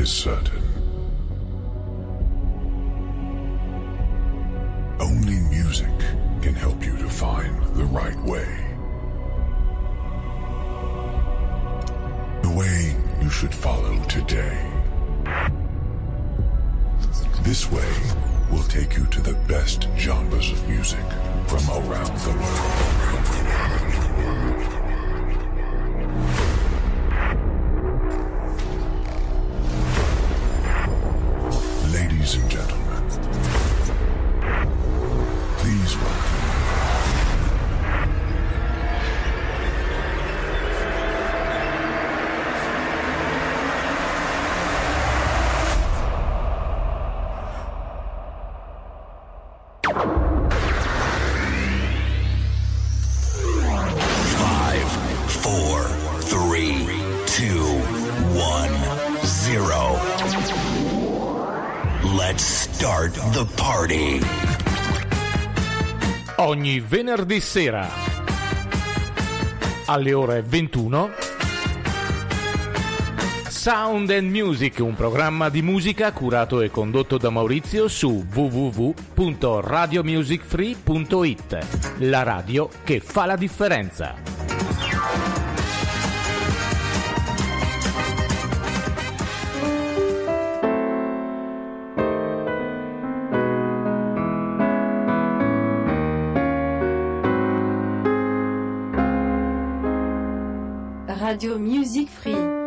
is certain. Only music can help you to find the right way. The way you should follow today. This way will take you to the best genres of music from around the world. Ladies and gentlemen, please the party. Ogni venerdì sera alle ore 21 Sound and Music, un programma di musica curato e condotto da Maurizio su www.radiomusicfree.it, la radio che fa la differenza. Radio Music Free.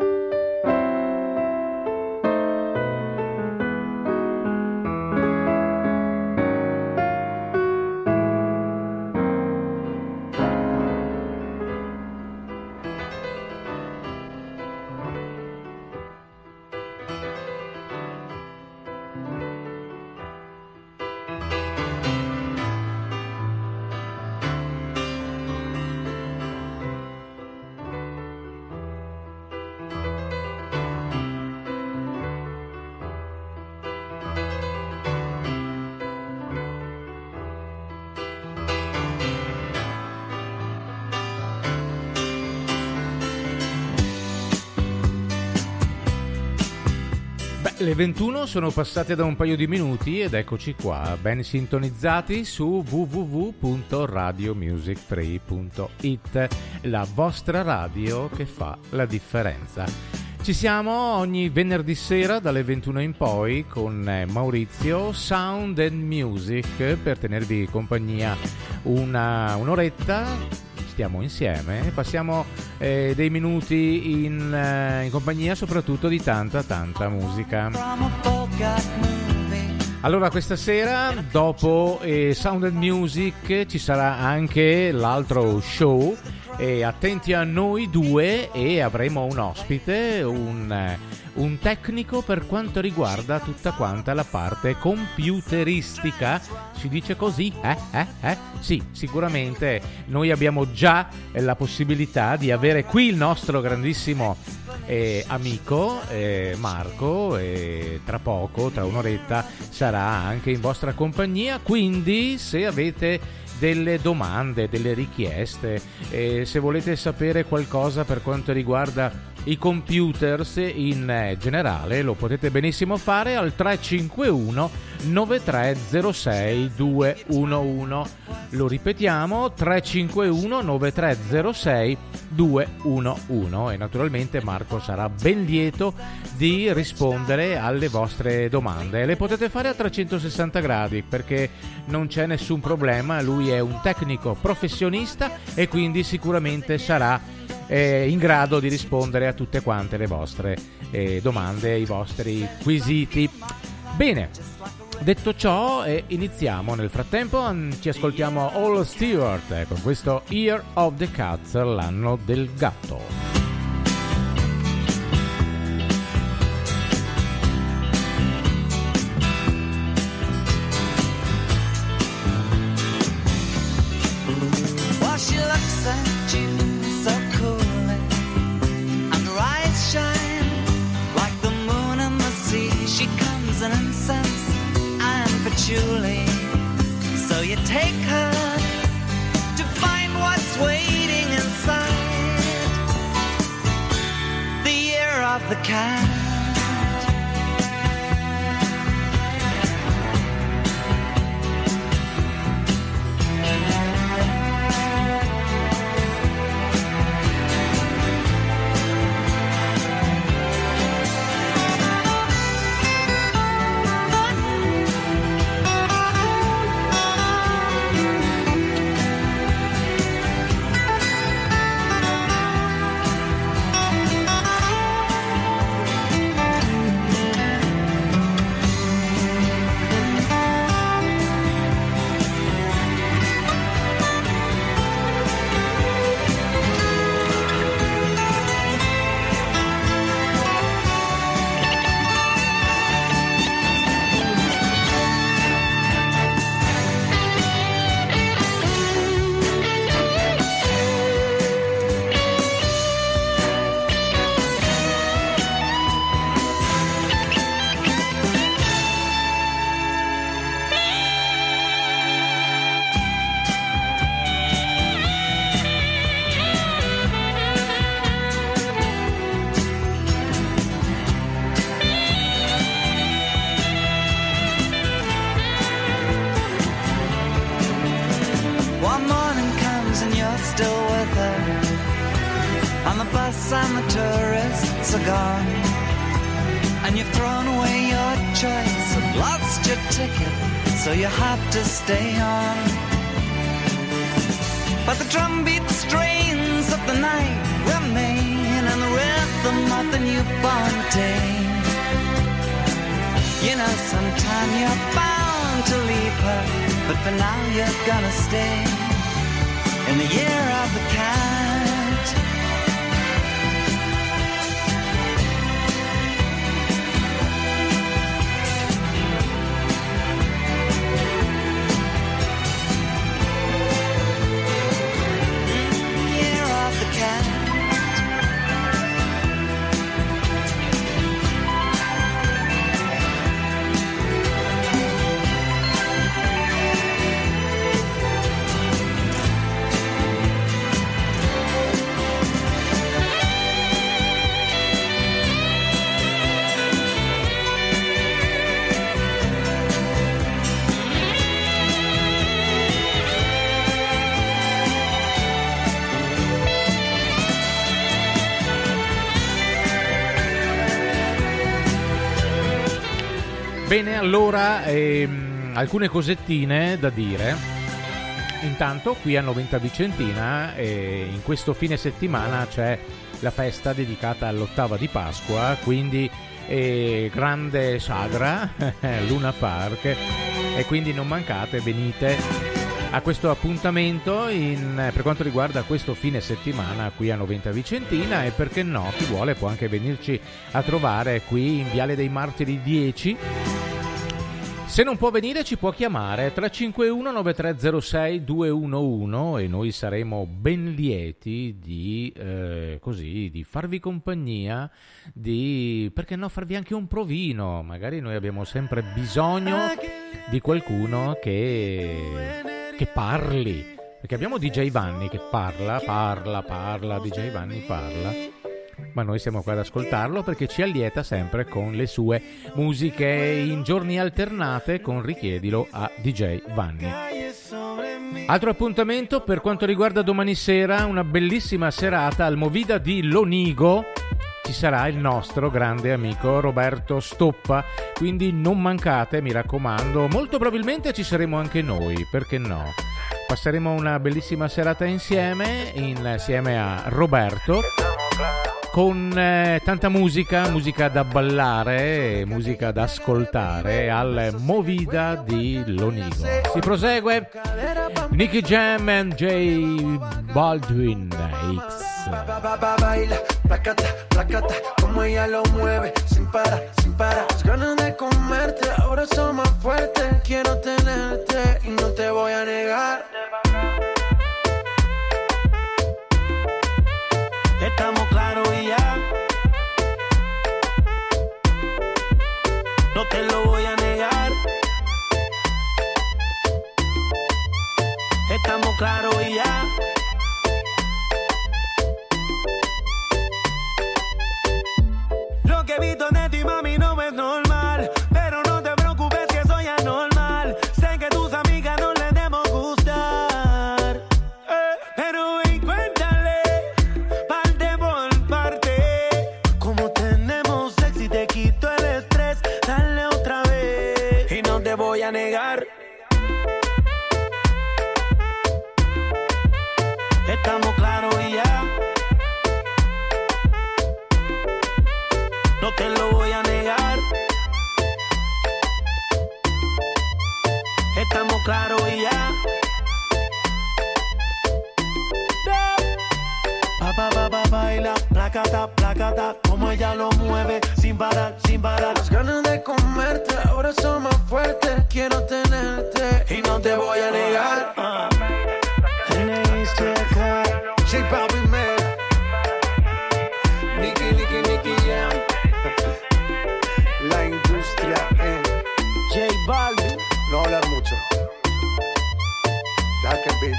Le 21 sono passate da un paio di minuti ed eccoci qua, ben sintonizzati su www.radiomusicfree.it, la vostra radio che fa la differenza. Ci siamo ogni venerdì sera dalle 21 in poi con Maurizio, Sound and Music, per tenervi compagnia un'oretta. Stiamo insieme, passiamo dei minuti in compagnia soprattutto di tanta musica. Allora questa sera dopo Sound and Music ci sarà anche l'altro show, Attenti a Noi Due, e avremo un ospite, un tecnico per quanto riguarda tutta quanta la parte computeristica, si dice così? Sì, sicuramente noi abbiamo già la possibilità di avere qui il nostro grandissimo amico Marco, e tra poco, tra un'oretta, sarà anche in vostra compagnia, quindi se avete delle domande, delle richieste, se volete sapere qualcosa per quanto riguarda i computers in generale, lo potete benissimo fare al 351 9306 211. Lo ripetiamo, 351 9306 211, e naturalmente Marco sarà ben lieto di rispondere alle vostre domande. Le potete fare a 360 gradi perché non c'è nessun problema, lui è un tecnico professionista e quindi sicuramente sarà in grado di rispondere a tutte quante le vostre domande, i vostri quesiti. Bene, detto ciò, iniziamo. Nel frattempo ci ascoltiamo All Stewart con questo Year of the Cat, l'anno del gatto. Of the cat. still with her. On the bus and the tourists are gone, and you've thrown away your choice and lost your ticket, so you have to stay on. But the drumbeat strains of the night remain, and the rhythm of the newborn day. You know, sometime you're bound to leave her, but for now you're gonna stay in the year of the cat. Year of the cat. Bene, allora alcune cosettine da dire. Intanto qui a Noventa Vicentina in questo fine settimana c'è la festa dedicata all'ottava di Pasqua, quindi grande sagra, Luna Park, e quindi non mancate, venite a questo appuntamento per quanto riguarda questo fine settimana qui a Noventa Vicentina. E perché no, chi vuole può anche venirci a trovare qui in Viale dei Martiri 10. Se non può venire ci può chiamare 351-9306-211 e noi saremo ben lieti di farvi compagnia, di perché no farvi anche un provino. Magari noi abbiamo sempre bisogno di qualcuno che parli, perché abbiamo DJ Vanni che parla, DJ Vanni parla. Ma noi siamo qua ad ascoltarlo perché ci allieta sempre con le sue musiche in giorni alternate con Richiedilo a DJ Vanni. Altro appuntamento per quanto riguarda domani sera, una bellissima serata al Movida di Lonigo. Ci sarà il nostro grande amico Roberto Stoppa, quindi non mancate, mi raccomando. Molto probabilmente ci saremo anche noi, perché no? Passeremo una bellissima serata insieme a Roberto, con tanta musica da ballare, musica da ascoltare al Movida di Lonigo. Si prosegue Nicky Jam and J. Baldwin X. Baila, placata, placata, como ella lo mueve, sin para, sin para. Las ganas de comerte ahora son más fuertes. Quiero tenerte y no te voy a negar. Estamos claros y ya, no te lo voy a negar. Estamos claros y ya. Lo que he visto de ti, mami, no es normal, pero no te preocupes que soy anormal. Sé que tus amigas no les debemos gustar, pero a negar. Estamos claros y ya, no te lo voy a negar. Estamos claros y ya. Pa, pa, pa, baila, placata, placata, como ella lo mueve, sin parar, sin parar. Las ganas de comerte ahora son más fuertes. Quiero tenerte y no te voy a negar. J. Baldwin Man, Nicky Jam, la industria en J. Baldwin. No hablar mucho. Da que el beat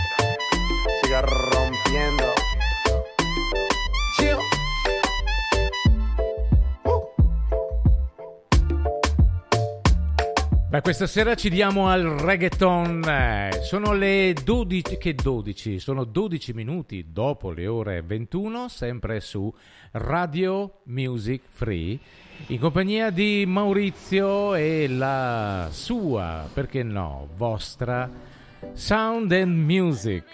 siga rompiendo. Beh, questa sera ci diamo al reggaeton. Sono le 12, che 12? Sono 12 minuti dopo le ore 21, sempre su Radio Music Free, in compagnia di Maurizio e la sua, perché no, vostra Sound and Music.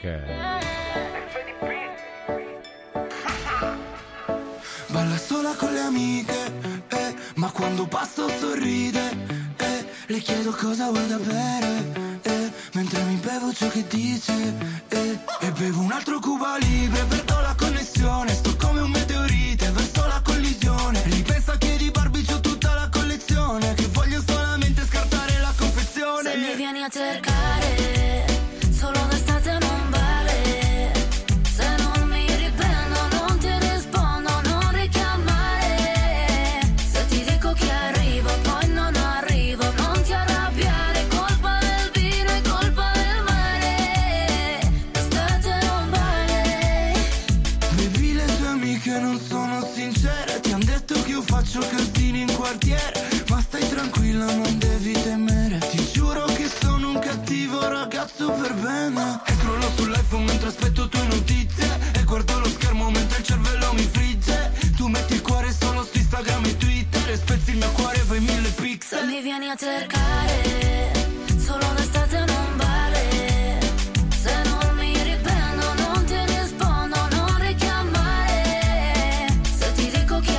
Balla sola con le amiche, ma quando passo sorride. Le chiedo cosa vuoi da bere, mentre mi bevo ciò che dice, e bevo un altro Cuba Libre. Perdo la connessione, sto come un meteorite verso la collisione. Lei pensa che di Barbie c'ho tutta la collezione, che voglio solamente scartare la confezione. Se mi vieni a cercare, solo d'estate non vale. Se non mi riprendo non ti rispondo, non richiamare. Se ti dico che arrivo poi non arrivo, faccio casini in quartiere, ma stai tranquilla, non devi temere. Ti giuro che sono un cattivo ragazzo per bene. E scrollo sull'iPhone mentre aspetto tue notizie, e guardo lo schermo mentre il cervello mi frigge. Tu metti il cuore solo su Instagram e Twitter, e spezzi il mio cuore, vai 1000 pixel. Se mi vieni a cercare, solo d'estate non vale. Se non mi riprendo non ti rispondo, non richiamare. Se ti dico che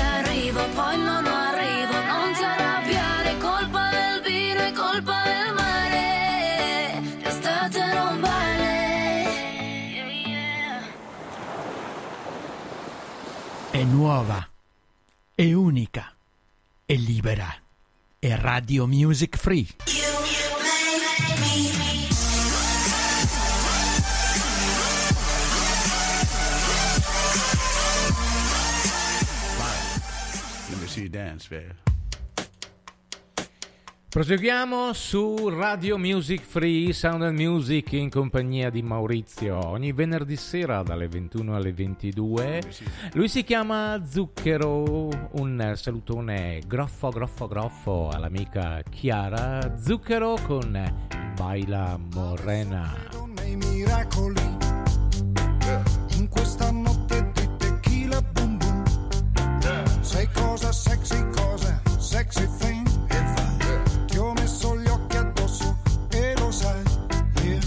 arrivo poi nuova, è unica, è libera, è Radio Music Free. Proseguiamo su Radio Music Free, Sound and Music, in compagnia di Maurizio, ogni venerdì sera dalle 21 alle 22. Lui si chiama Zucchero, un salutone groffo, groffo, groffo all'amica Chiara. Zucchero con Baila Morena. Nei miracoli, in questa notte di tequila boom boom. Sei cosa sexy, cosa sexy thing. Ho messo gli occhi addosso e lo sai, yeah.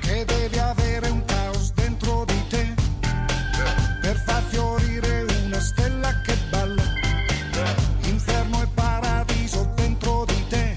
Che devi avere un caos dentro di te, yeah, per far fiorire una stella che balla, yeah. Inferno e paradiso dentro di te,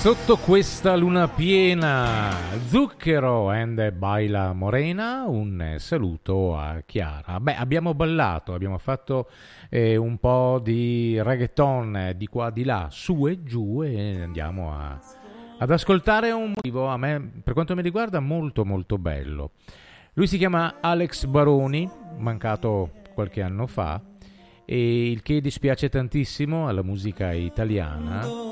Sotto questa luna piena, Zucchero and Baila Morena, un saluto a Chiara. Beh, abbiamo ballato, abbiamo fatto un po' di reggaeton di qua di là, su e giù, e andiamo ad ascoltare un motivo, a me, per quanto mi riguarda, molto molto bello. Lui si chiama Alex Baroni, mancato qualche anno fa, e il che dispiace tantissimo alla musica italiana.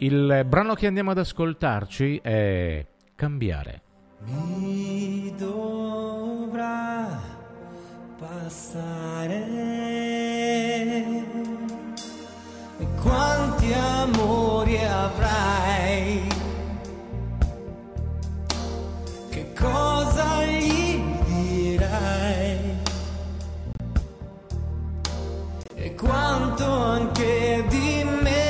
Il brano che andiamo ad ascoltarci è Cambiare. Mi dovrà passare, e quanti amori avrai, che cosa gli dirai, e quanto anche di me.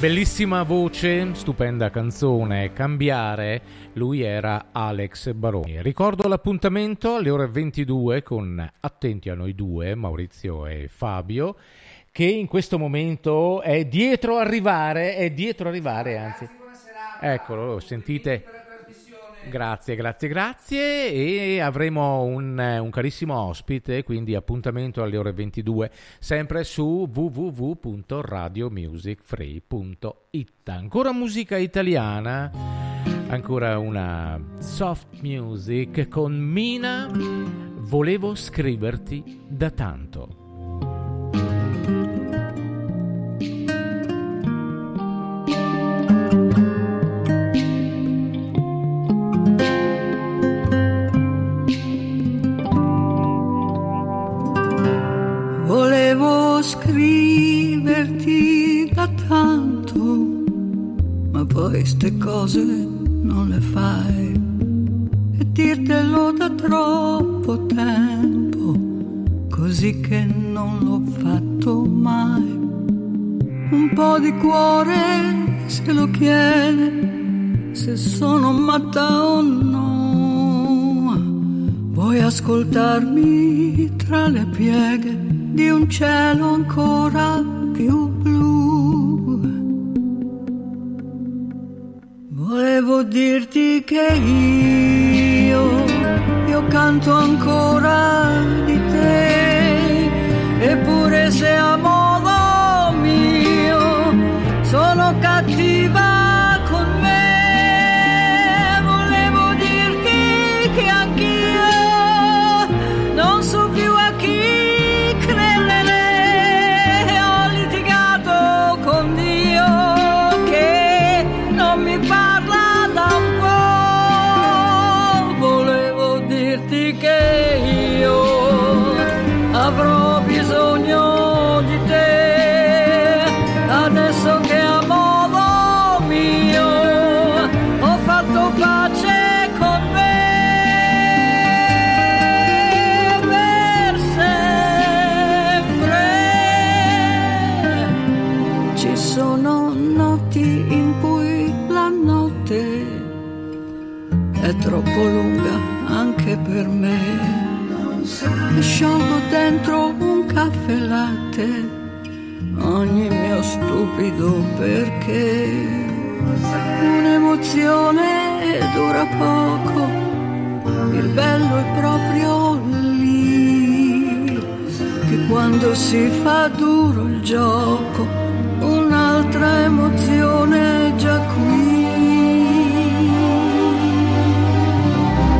Bellissima voce, stupenda canzone, Cambiare, lui era Alex Baroni. Ricordo l'appuntamento alle ore 22 con Attenti a Noi Due, Maurizio e Fabio, che in questo momento è dietro arrivare, anzi. Eccolo, sentite. Grazie, e avremo un carissimo ospite, quindi appuntamento alle ore 22 sempre su www.radiomusicfree.it. ancora musica italiana, ancora una soft music con Mina, Volevo scriverti da tanto. scriverti da tanto, ma poi ste cose non le fai, e dirtelo da troppo tempo, così che non l'ho fatto mai. Un po' di cuore se lo chiede, se sono matta o no, vuoi ascoltarmi tra le pieghe di un cielo ancora più blu. Volevo dirti che io canto ancora di te, eppure se amo sono cattiva con me. Volevo dirti che anch'io non so più a chi credere, ho litigato con Dio che non mi parla da un po'. Volevo dirti che io avrò bisogno di te, adesso che è troppo lunga anche per me, mi sciolgo dentro un caffè latte ogni mio stupido perché. Un'emozione dura poco, il bello è proprio lì, che quando si fa duro il gioco un'altra emozione è già qui.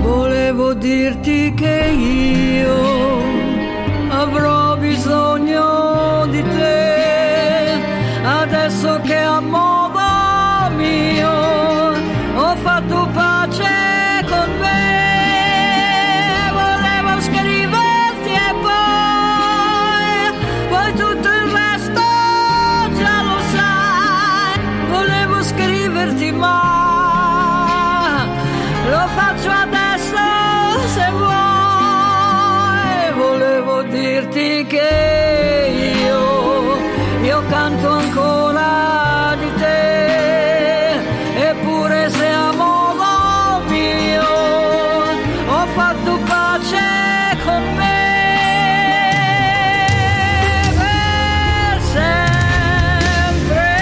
Volevo dirti che io avrò bisogno di te, adesso che a modo mio ho fatto pace con me. Volevo scriverti e poi tutto il resto già lo sai. Volevo scriverti ma lo faccio adesso se vuoi. Volevo dirti che io canto ancora di te, eppure se a modo mio ho fatto pace con me per sempre.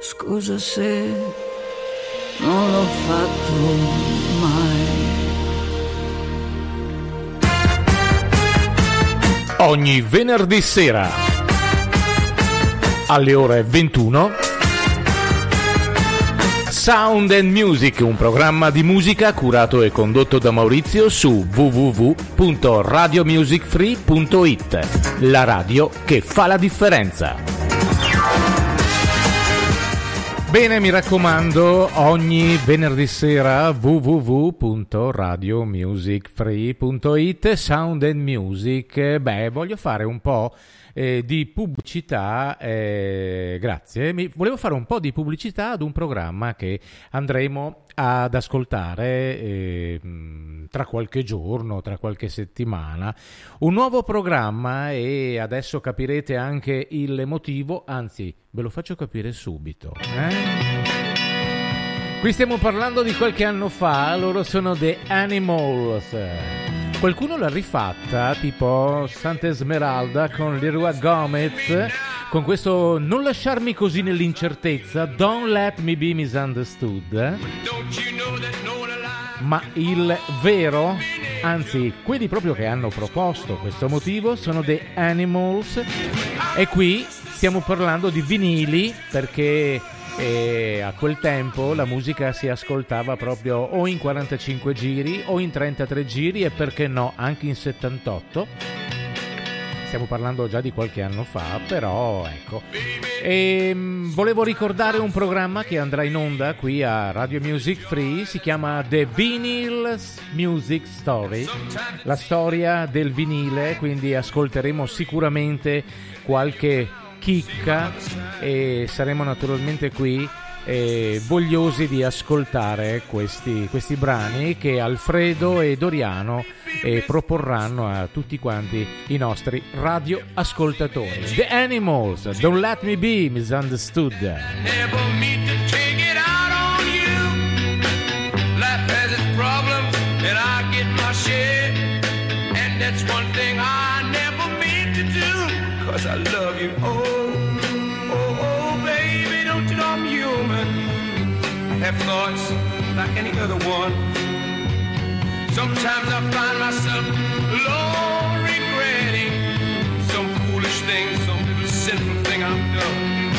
Scusa se non l'ho fatto mai. Ogni venerdì sera alle ore 21 Sound and Music, un programma di musica curato e condotto da Maurizio su www.radiomusicfree.it, la radio che fa la differenza. Bene, mi raccomando, ogni venerdì sera www.radiomusicfree.it Sound and Music. Beh, voglio fare un po' di pubblicità, grazie. Volevo fare un po' di pubblicità ad un programma che andremo ad ascoltare tra qualche giorno, tra qualche settimana, un nuovo programma, e adesso capirete anche il motivo, anzi ve lo faccio capire subito. Qui stiamo parlando di qualche anno fa, loro sono The Animals. Qualcuno l'ha rifatta tipo Santa Esmeralda con Leroy Gomez, con questo Non lasciarmi così nell'incertezza, Don't Let Me Be Misunderstood, ma il vero, anzi quelli proprio che hanno proposto questo motivo sono The Animals, e qui stiamo parlando di vinili perché a quel tempo la musica si ascoltava proprio o in 45 giri o in 33 giri e perché no anche in 78. Stiamo parlando già di qualche anno fa, però ecco. E volevo ricordare un programma che andrà in onda qui a Radio Music Free, si chiama The Vinyl Music Story, la storia del vinile, quindi ascolteremo sicuramente qualche chicca e saremo naturalmente qui vogliosi di ascoltare questi brani che Alfredo e Doriano proporranno a tutti quanti i nostri radioascoltatori. The Animals, Don't Let Me Be Misunderstood. Have thoughts like any other one. Sometimes I find myself alone, regretting some foolish thing, some little sinful thing I've done.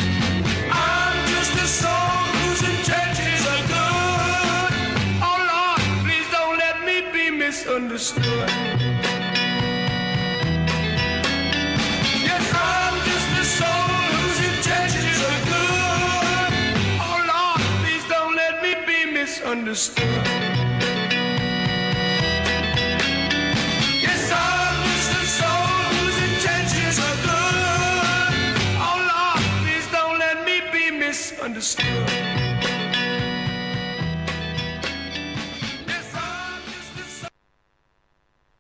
I'm just a soul whose intentions are good. Oh Lord, please don't let me be misunderstood. Yes, I'm just a soul whose intentions are good. Understood. Yes, I'm just a soul whose intentions are good. Oh Lord, please don't let me be misunderstood. Yes, I'm just a soul.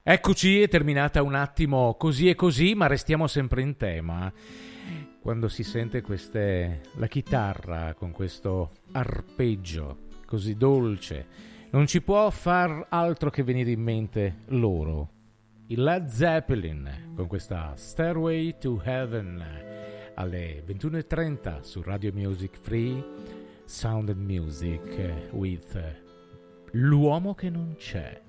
Eccoci, è terminata un attimo così e così, ma restiamo sempre in tema. Quando si sente la chitarra con questo arpeggio così dolce, non ci può far altro che venire in mente loro, i Led Zeppelin, con questa Stairway to Heaven, alle 21:30 su Radio Music Free, Sound and Music, with l'uomo che non c'è.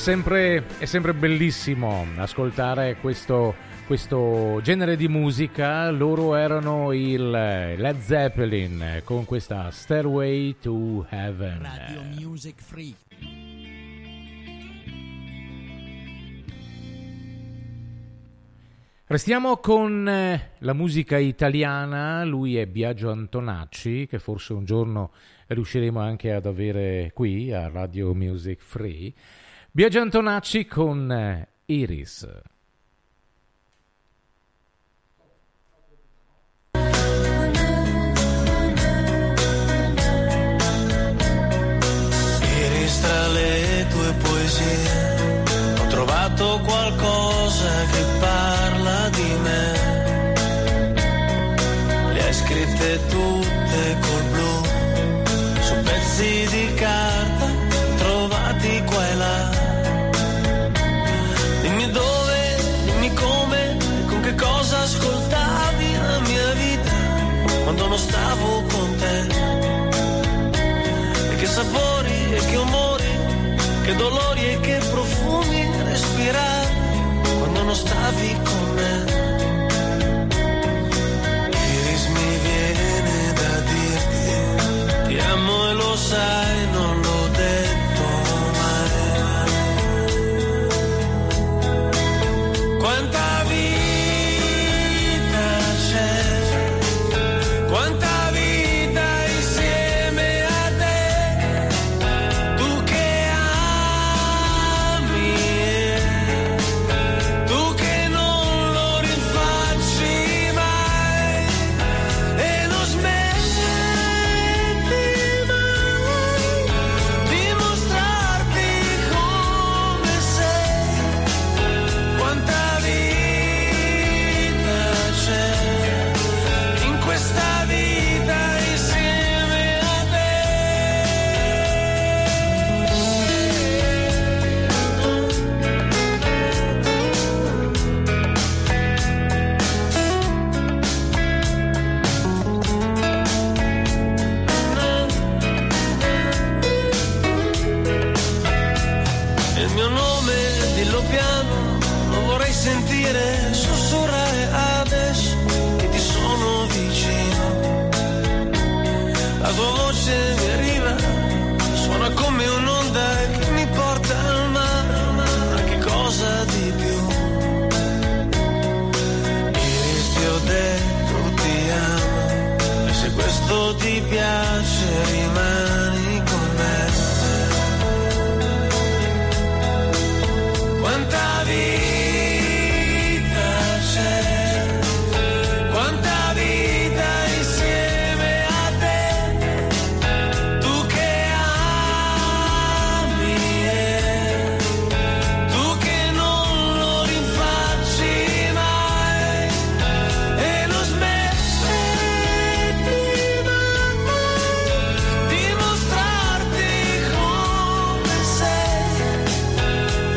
È sempre bellissimo ascoltare questo genere di musica. Loro erano il Led Zeppelin con questa Stairway to Heaven. Radio Music Free. Restiamo con la musica italiana. Lui è Biagio Antonacci, che forse un giorno riusciremo anche ad avere qui a Radio Music Free. Biagio Antonacci con Iris. Tra le tue poesie ho trovato qualcosa che parla di me. Le hai scritte tutte col blu, su pezzi di carta trovati qua e là. Dimmi dove, dimmi come, con che cosa ascoltavi la mia vita quando non stavo con te. E che sapori e che umori, che dolori e che profumi respirare quando non stavi con me. Iris, mi viene da dirti ti amo e lo sai, non l'ho detto mai. Quanta vita c'è, quanta sentire sussurrare adesso che ti sono vicino. La tua voce mi arriva, suona come un'onda che mi porta al mare, ma che cosa di più. Iris, ti ho detto ti amo, e se questo ti piace rimani con me. Quanta vita, quanta vita insieme a te, tu che ami e tu che non lo rinfacci mai e non smetti mai di mostrarti come sei.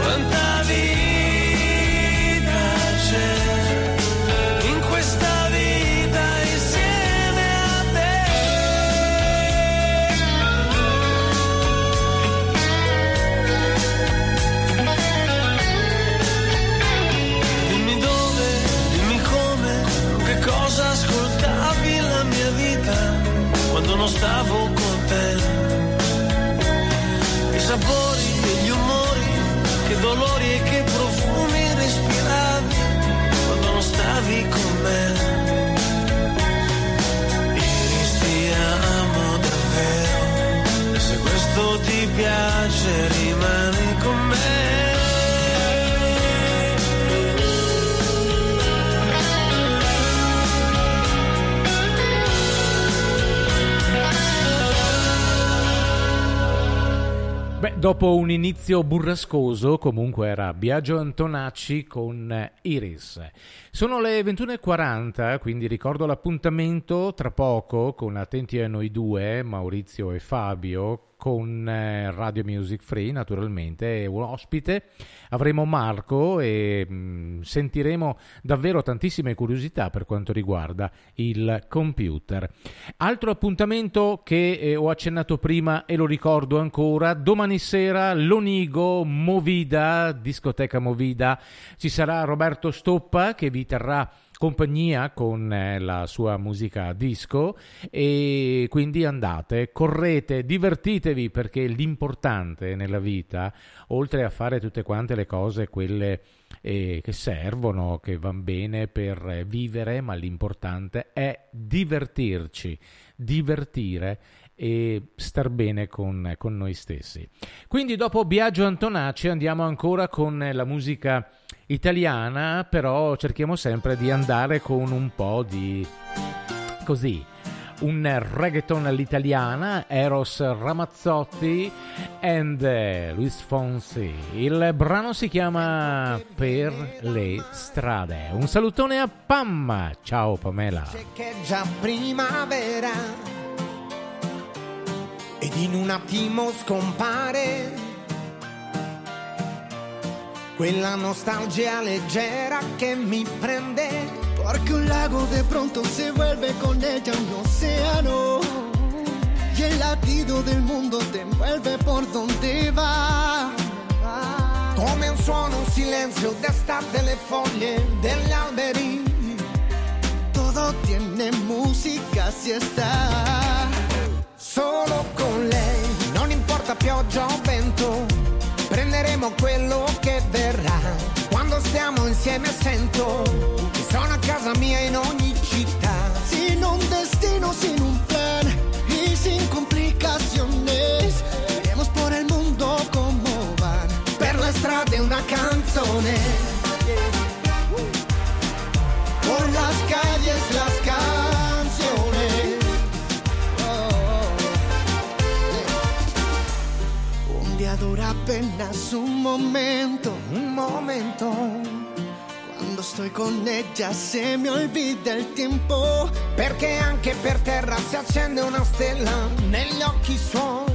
Quanta vita c'è in questa non stavo con te. I sapori e gli umori, che dolori e che profumi respiravi quando non stavi con me. Iris, ti amo davvero, e se questo ti piace rimani con me. Beh, dopo un inizio burrascoso, comunque era Biagio Antonacci con Iris. Sono le 21:40, quindi ricordo l'appuntamento tra poco con Attenti a Noi Due, Maurizio e Fabio, con Radio Music Free, naturalmente, un ospite. Avremo Marco e sentiremo davvero tantissime curiosità per quanto riguarda il computer. Altro appuntamento che ho accennato prima e lo ricordo ancora, domani sera Lonigo, Movida, discoteca Movida, ci sarà Roberto Stoppa che vi terrà compagnia con la sua musica disco, e quindi andate, correte, divertitevi, perché l'importante nella vita, oltre a fare tutte quante le cose, quelle che servono, che van bene per vivere, ma l'importante è divertirci, divertire e star bene con noi stessi. Quindi dopo Biagio Antonacci andiamo ancora con la musica italiana, però cerchiamo sempre di andare con un po' di così, un reggaeton all'italiana, Eros Ramazzotti and Luis Fonsi. Il brano si chiama Per le strade. Un salutone a Pamma. Ciao Pamela. C'è che già primavera ed in un attimo scompare quella nostalgia leggera que me prende. Porque un lago de pronto se vuelve con ella un océano y el latido del mundo te envuelve por donde va. Come un suono, un silencio destate le foglie degli alberi. Todo tiene música si está solo con lei. Non importa pioggia o vento, prenderemo quello che verrà. Quando stiamo insieme sento che sono a casa mia in ogni città. Sin un destino, sin un plan y sin complicaciones, iremos por el mundo como van. Per le strade una canzone, por las calles las canciones. Dura apenas un momento, quando sto con ella se mi olvida il tempo, perché anche per terra si accende una stella negli occhi suoi,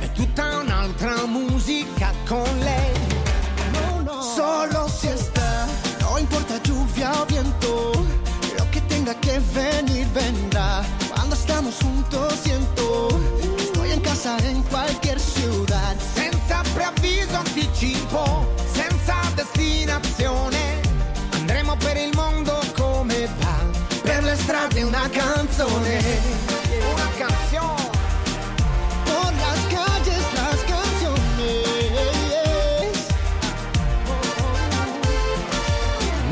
è tutta un'altra musica con lei. No, no. Solo si sta, no importa lluvia o viento, lo que tenga que venir vendrá, quando estamos juntos siento en casa en cualquier ciudad. Senza preavviso anticipo, senza destinazione, andremo per il mondo come va. Per le strade una canzone, una canzone. Por las calles las canciones.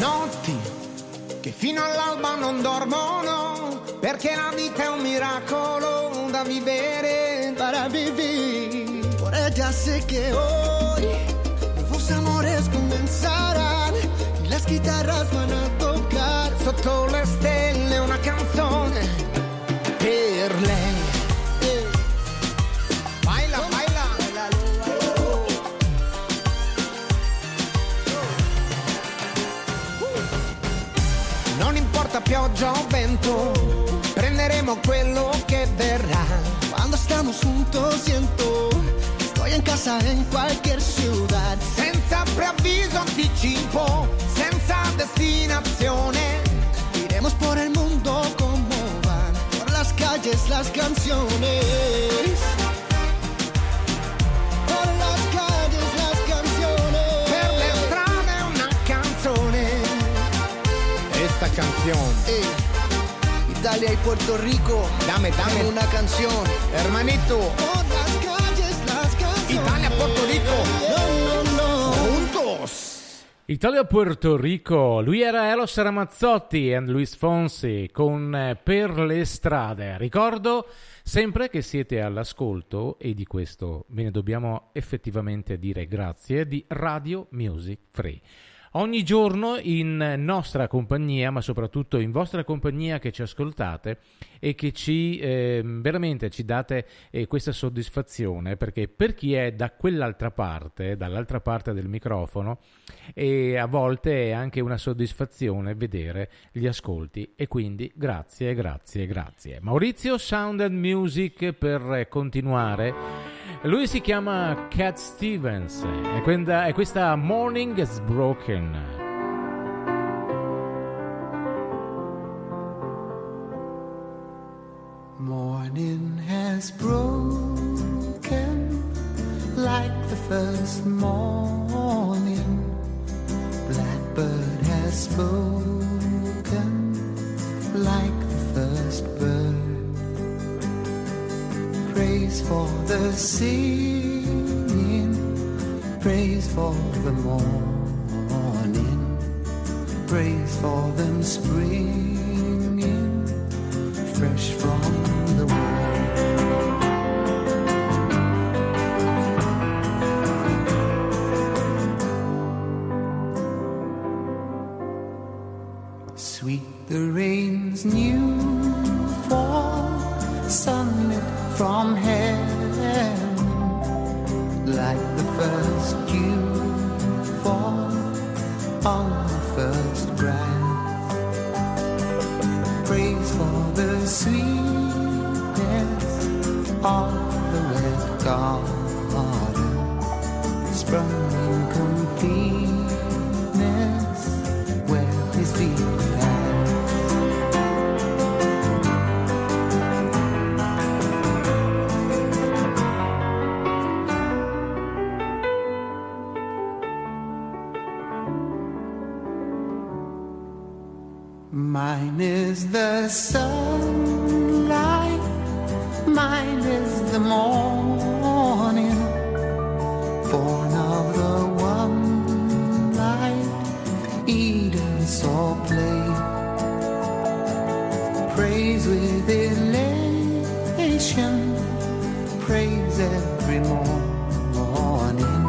Notti che fino all'alba non dormono, perché la vita è un miracolo da vivere. Para vivir por ella sé que hoy nuevos amores comenzarán y las guitarras van a tocar sotto le stelle una canzone per lei. Baila, baila, baila, oh, oh. Non importa pioggia o vento, prenderemo quello che verrà. Quando estamos juntos siento que estoy en casa en cualquier ciudad. Senza preavviso anticipo, senza destinazione, iremos por el mundo como van. Por las calles las canciones, por las calles las canciones. Per le strade una canzone. Esta canción Italia y Puerto Rico, dame, dame una canción, hermanito. Por las calles, las canciones. Italia, Puerto Rico, no, no, no, juntos. Italia Puerto Rico, lui era Eros Ramazzotti and Luis Fonsi con Per le strade. Ricordo sempre che siete all'ascolto, e di questo ve ne dobbiamo effettivamente dire grazie, di Radio Music Free. ogni giorno in nostra compagnia, ma soprattutto in vostra compagnia che ci ascoltate e che ci veramente ci date questa soddisfazione, perché per chi è da quell'altra parte, dall'altra parte del microfono, e a volte è anche una soddisfazione vedere gli ascolti, e quindi grazie, grazie, grazie. Maurizio, Sound and Music per continuare. Lui si chiama Cat Stevens e questa Morning Has Broken. Morning has broken like the first morning. Blackbird has spoken like the first bird. Praise for the singing, praise for the morning, praise for them springing fresh from the world. Sweet the rain's new fall, sunlit from heaven, like the first dew fall on the first grass. Praise for the sweetness of the red garden, sprung in completeness where his feet. Mine is the sunlight, mine is the morning, born of the one light, Eden saw play. Praise with elation, praise every morning,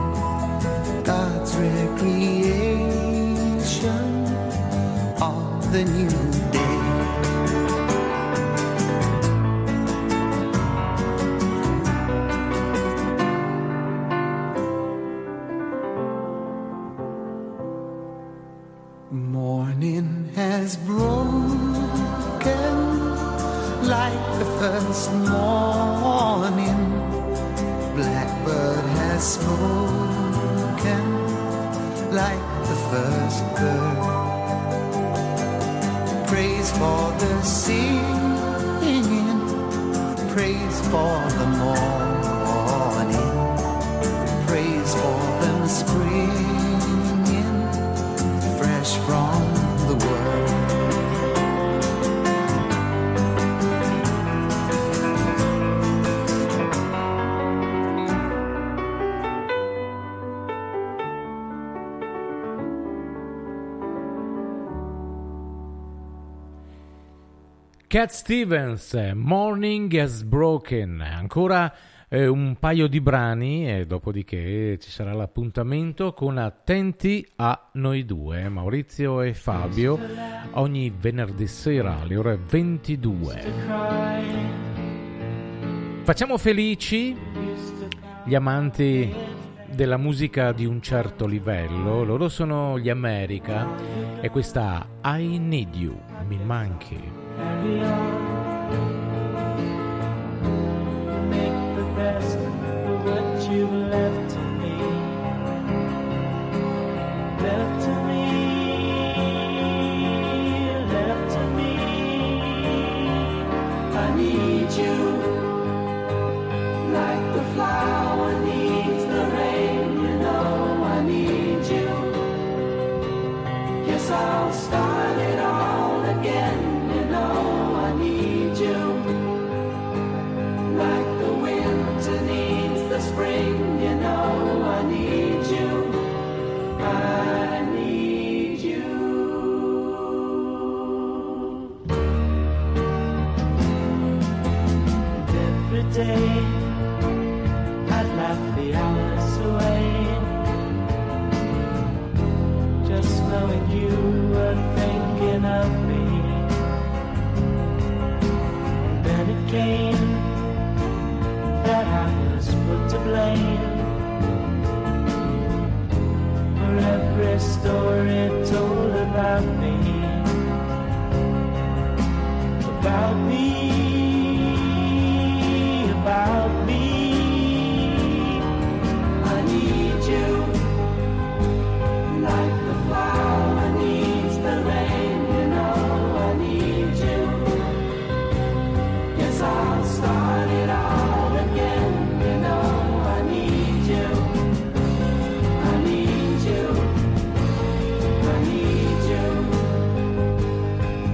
God's recreation of the new. Cat Stevens, Morning Has Broken, ancora un paio di brani e dopodiché ci sarà l'appuntamento con Attenti a Noi Due, Maurizio e Fabio, ogni venerdì sera alle ore 22. Facciamo felici gli amanti della musica di un certo livello, loro sono gli America e questa I Need You, mi manchi. Carry on, make the best of what you've left to me, left to me, left to me. I need you like the flower needs the rain, you know I need you. Yes, I'll start it all again. I need you. you were thinking of me. And then it came that I was put to blame for every story told about me. About me, about me. I need you like the flower needs the rain, you know. I need you. Yes, I'll start it all again, you know. I need you. I need you. I need you.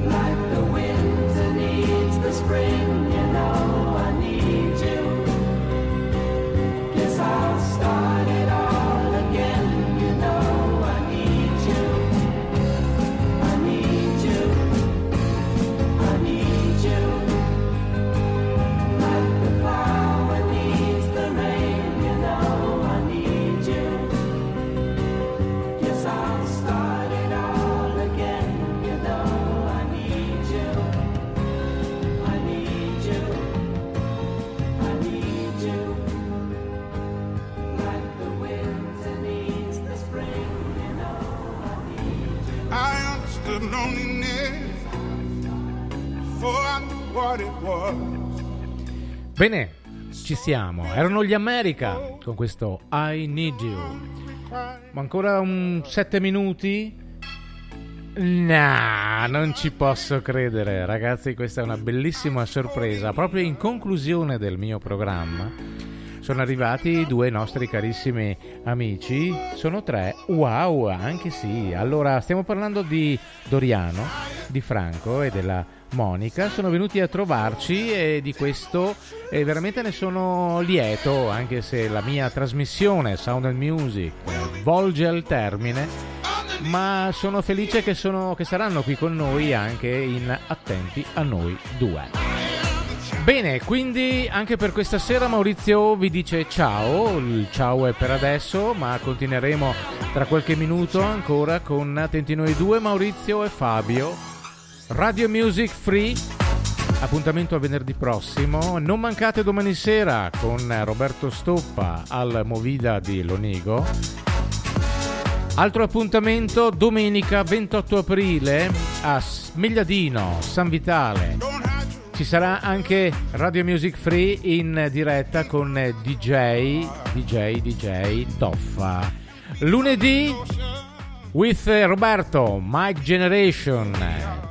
Like the winter needs the spring, you know. I need you. Yes, I'll start it all again, you know. I need you. I need you. I need you. Like the flower needs the rain, you know. I need you. Yes, I'll start it all again, you know. I need you. I need you. I need you. Like the winter needs the spring, you know. I need you. I understood loneliness before I knew what it was. Bene, ci siamo. Erano gli America con questo I Need You. Ma ancora un 7 minuti? Nah, non ci posso credere. Ragazzi, questa è una bellissima sorpresa. Proprio in conclusione del mio programma sono arrivati due nostri carissimi amici. Sono tre. Wow, anche sì. Allora, stiamo parlando di Doriano, di Franco e della Monica. Sono venuti a trovarci e di questo veramente ne sono lieto, anche se la mia trasmissione Sound and Music volge al termine, ma sono felice che saranno qui con noi anche in Attenti a Noi Due. Bene, quindi anche per questa sera Maurizio vi dice ciao. Il ciao è per adesso, ma continueremo tra qualche minuto ancora con Attenti a Noi Due, Maurizio e Fabio. Radio Music Free, appuntamento a venerdì prossimo. Non mancate domani sera con Roberto Stoppa al Movida di Lonigo. Altro appuntamento domenica 28 aprile a Migliadino, San Vitale. Ci sarà anche Radio Music Free in diretta con DJ Toffa. Lunedì with Roberto, Mike Generation,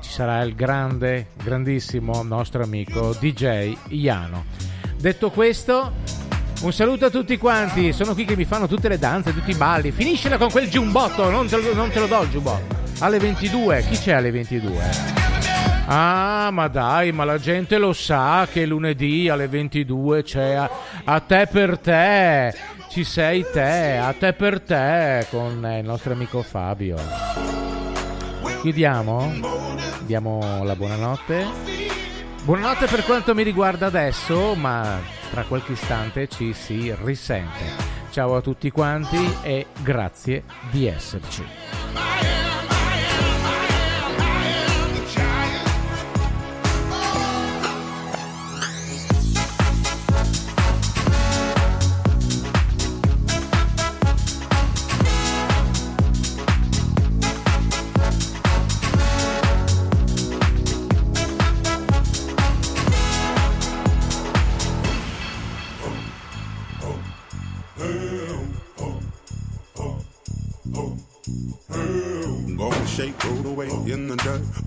ci sarà il grandissimo nostro amico DJ Iano. Detto questo, un saluto a tutti quanti, sono qui che mi fanno tutte le danze, tutti i balli, finiscela con quel giumbotto, non te lo do il giumbotto, alle 22, chi c'è alle 22? Ah, ma dai, ma la gente lo sa che lunedì alle 22 c'è a te per te, ci sei te, a te per te con il nostro amico Fabio. Chiudiamo, diamo la buonanotte. Buonanotte per quanto mi riguarda adesso, ma tra qualche istante ci si risente. Ciao a tutti quanti e grazie di esserci.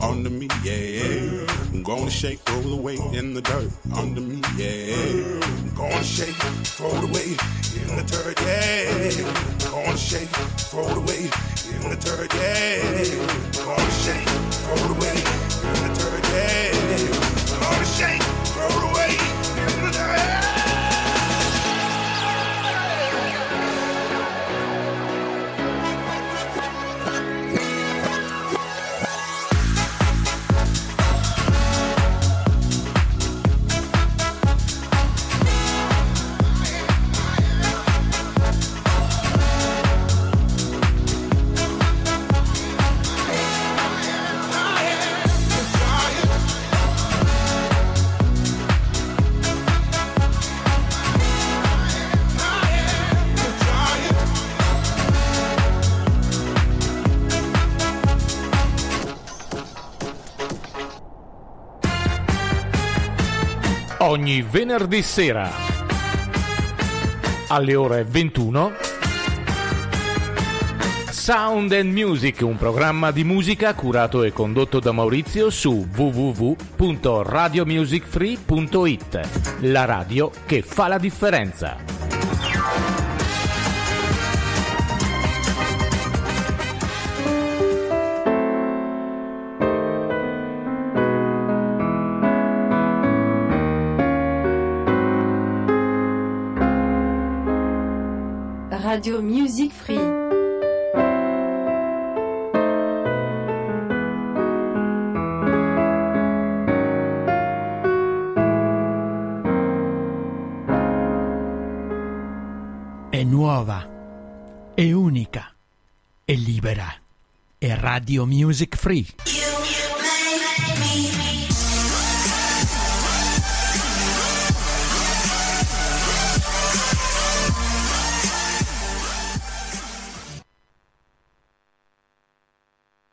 Under me, yeah. I'm gonna shake, roll away in the dirt. Under me, yeah. I'm gonna shake, roll away in the dirt, yeah. I'm gonna shake, roll away in the dirt, yeah. I'm gonna shake, roll away in the dirt, yeah. I'm gonna shake, roll away in the dirt, yeah. ogni venerdì sera alle ore 21. Sound and Music, un programma di musica curato e condotto da Maurizio su www.radiomusicfree.it, la radio che fa la differenza. Radio Music Free. È unica, è libera, è Radio Music Free.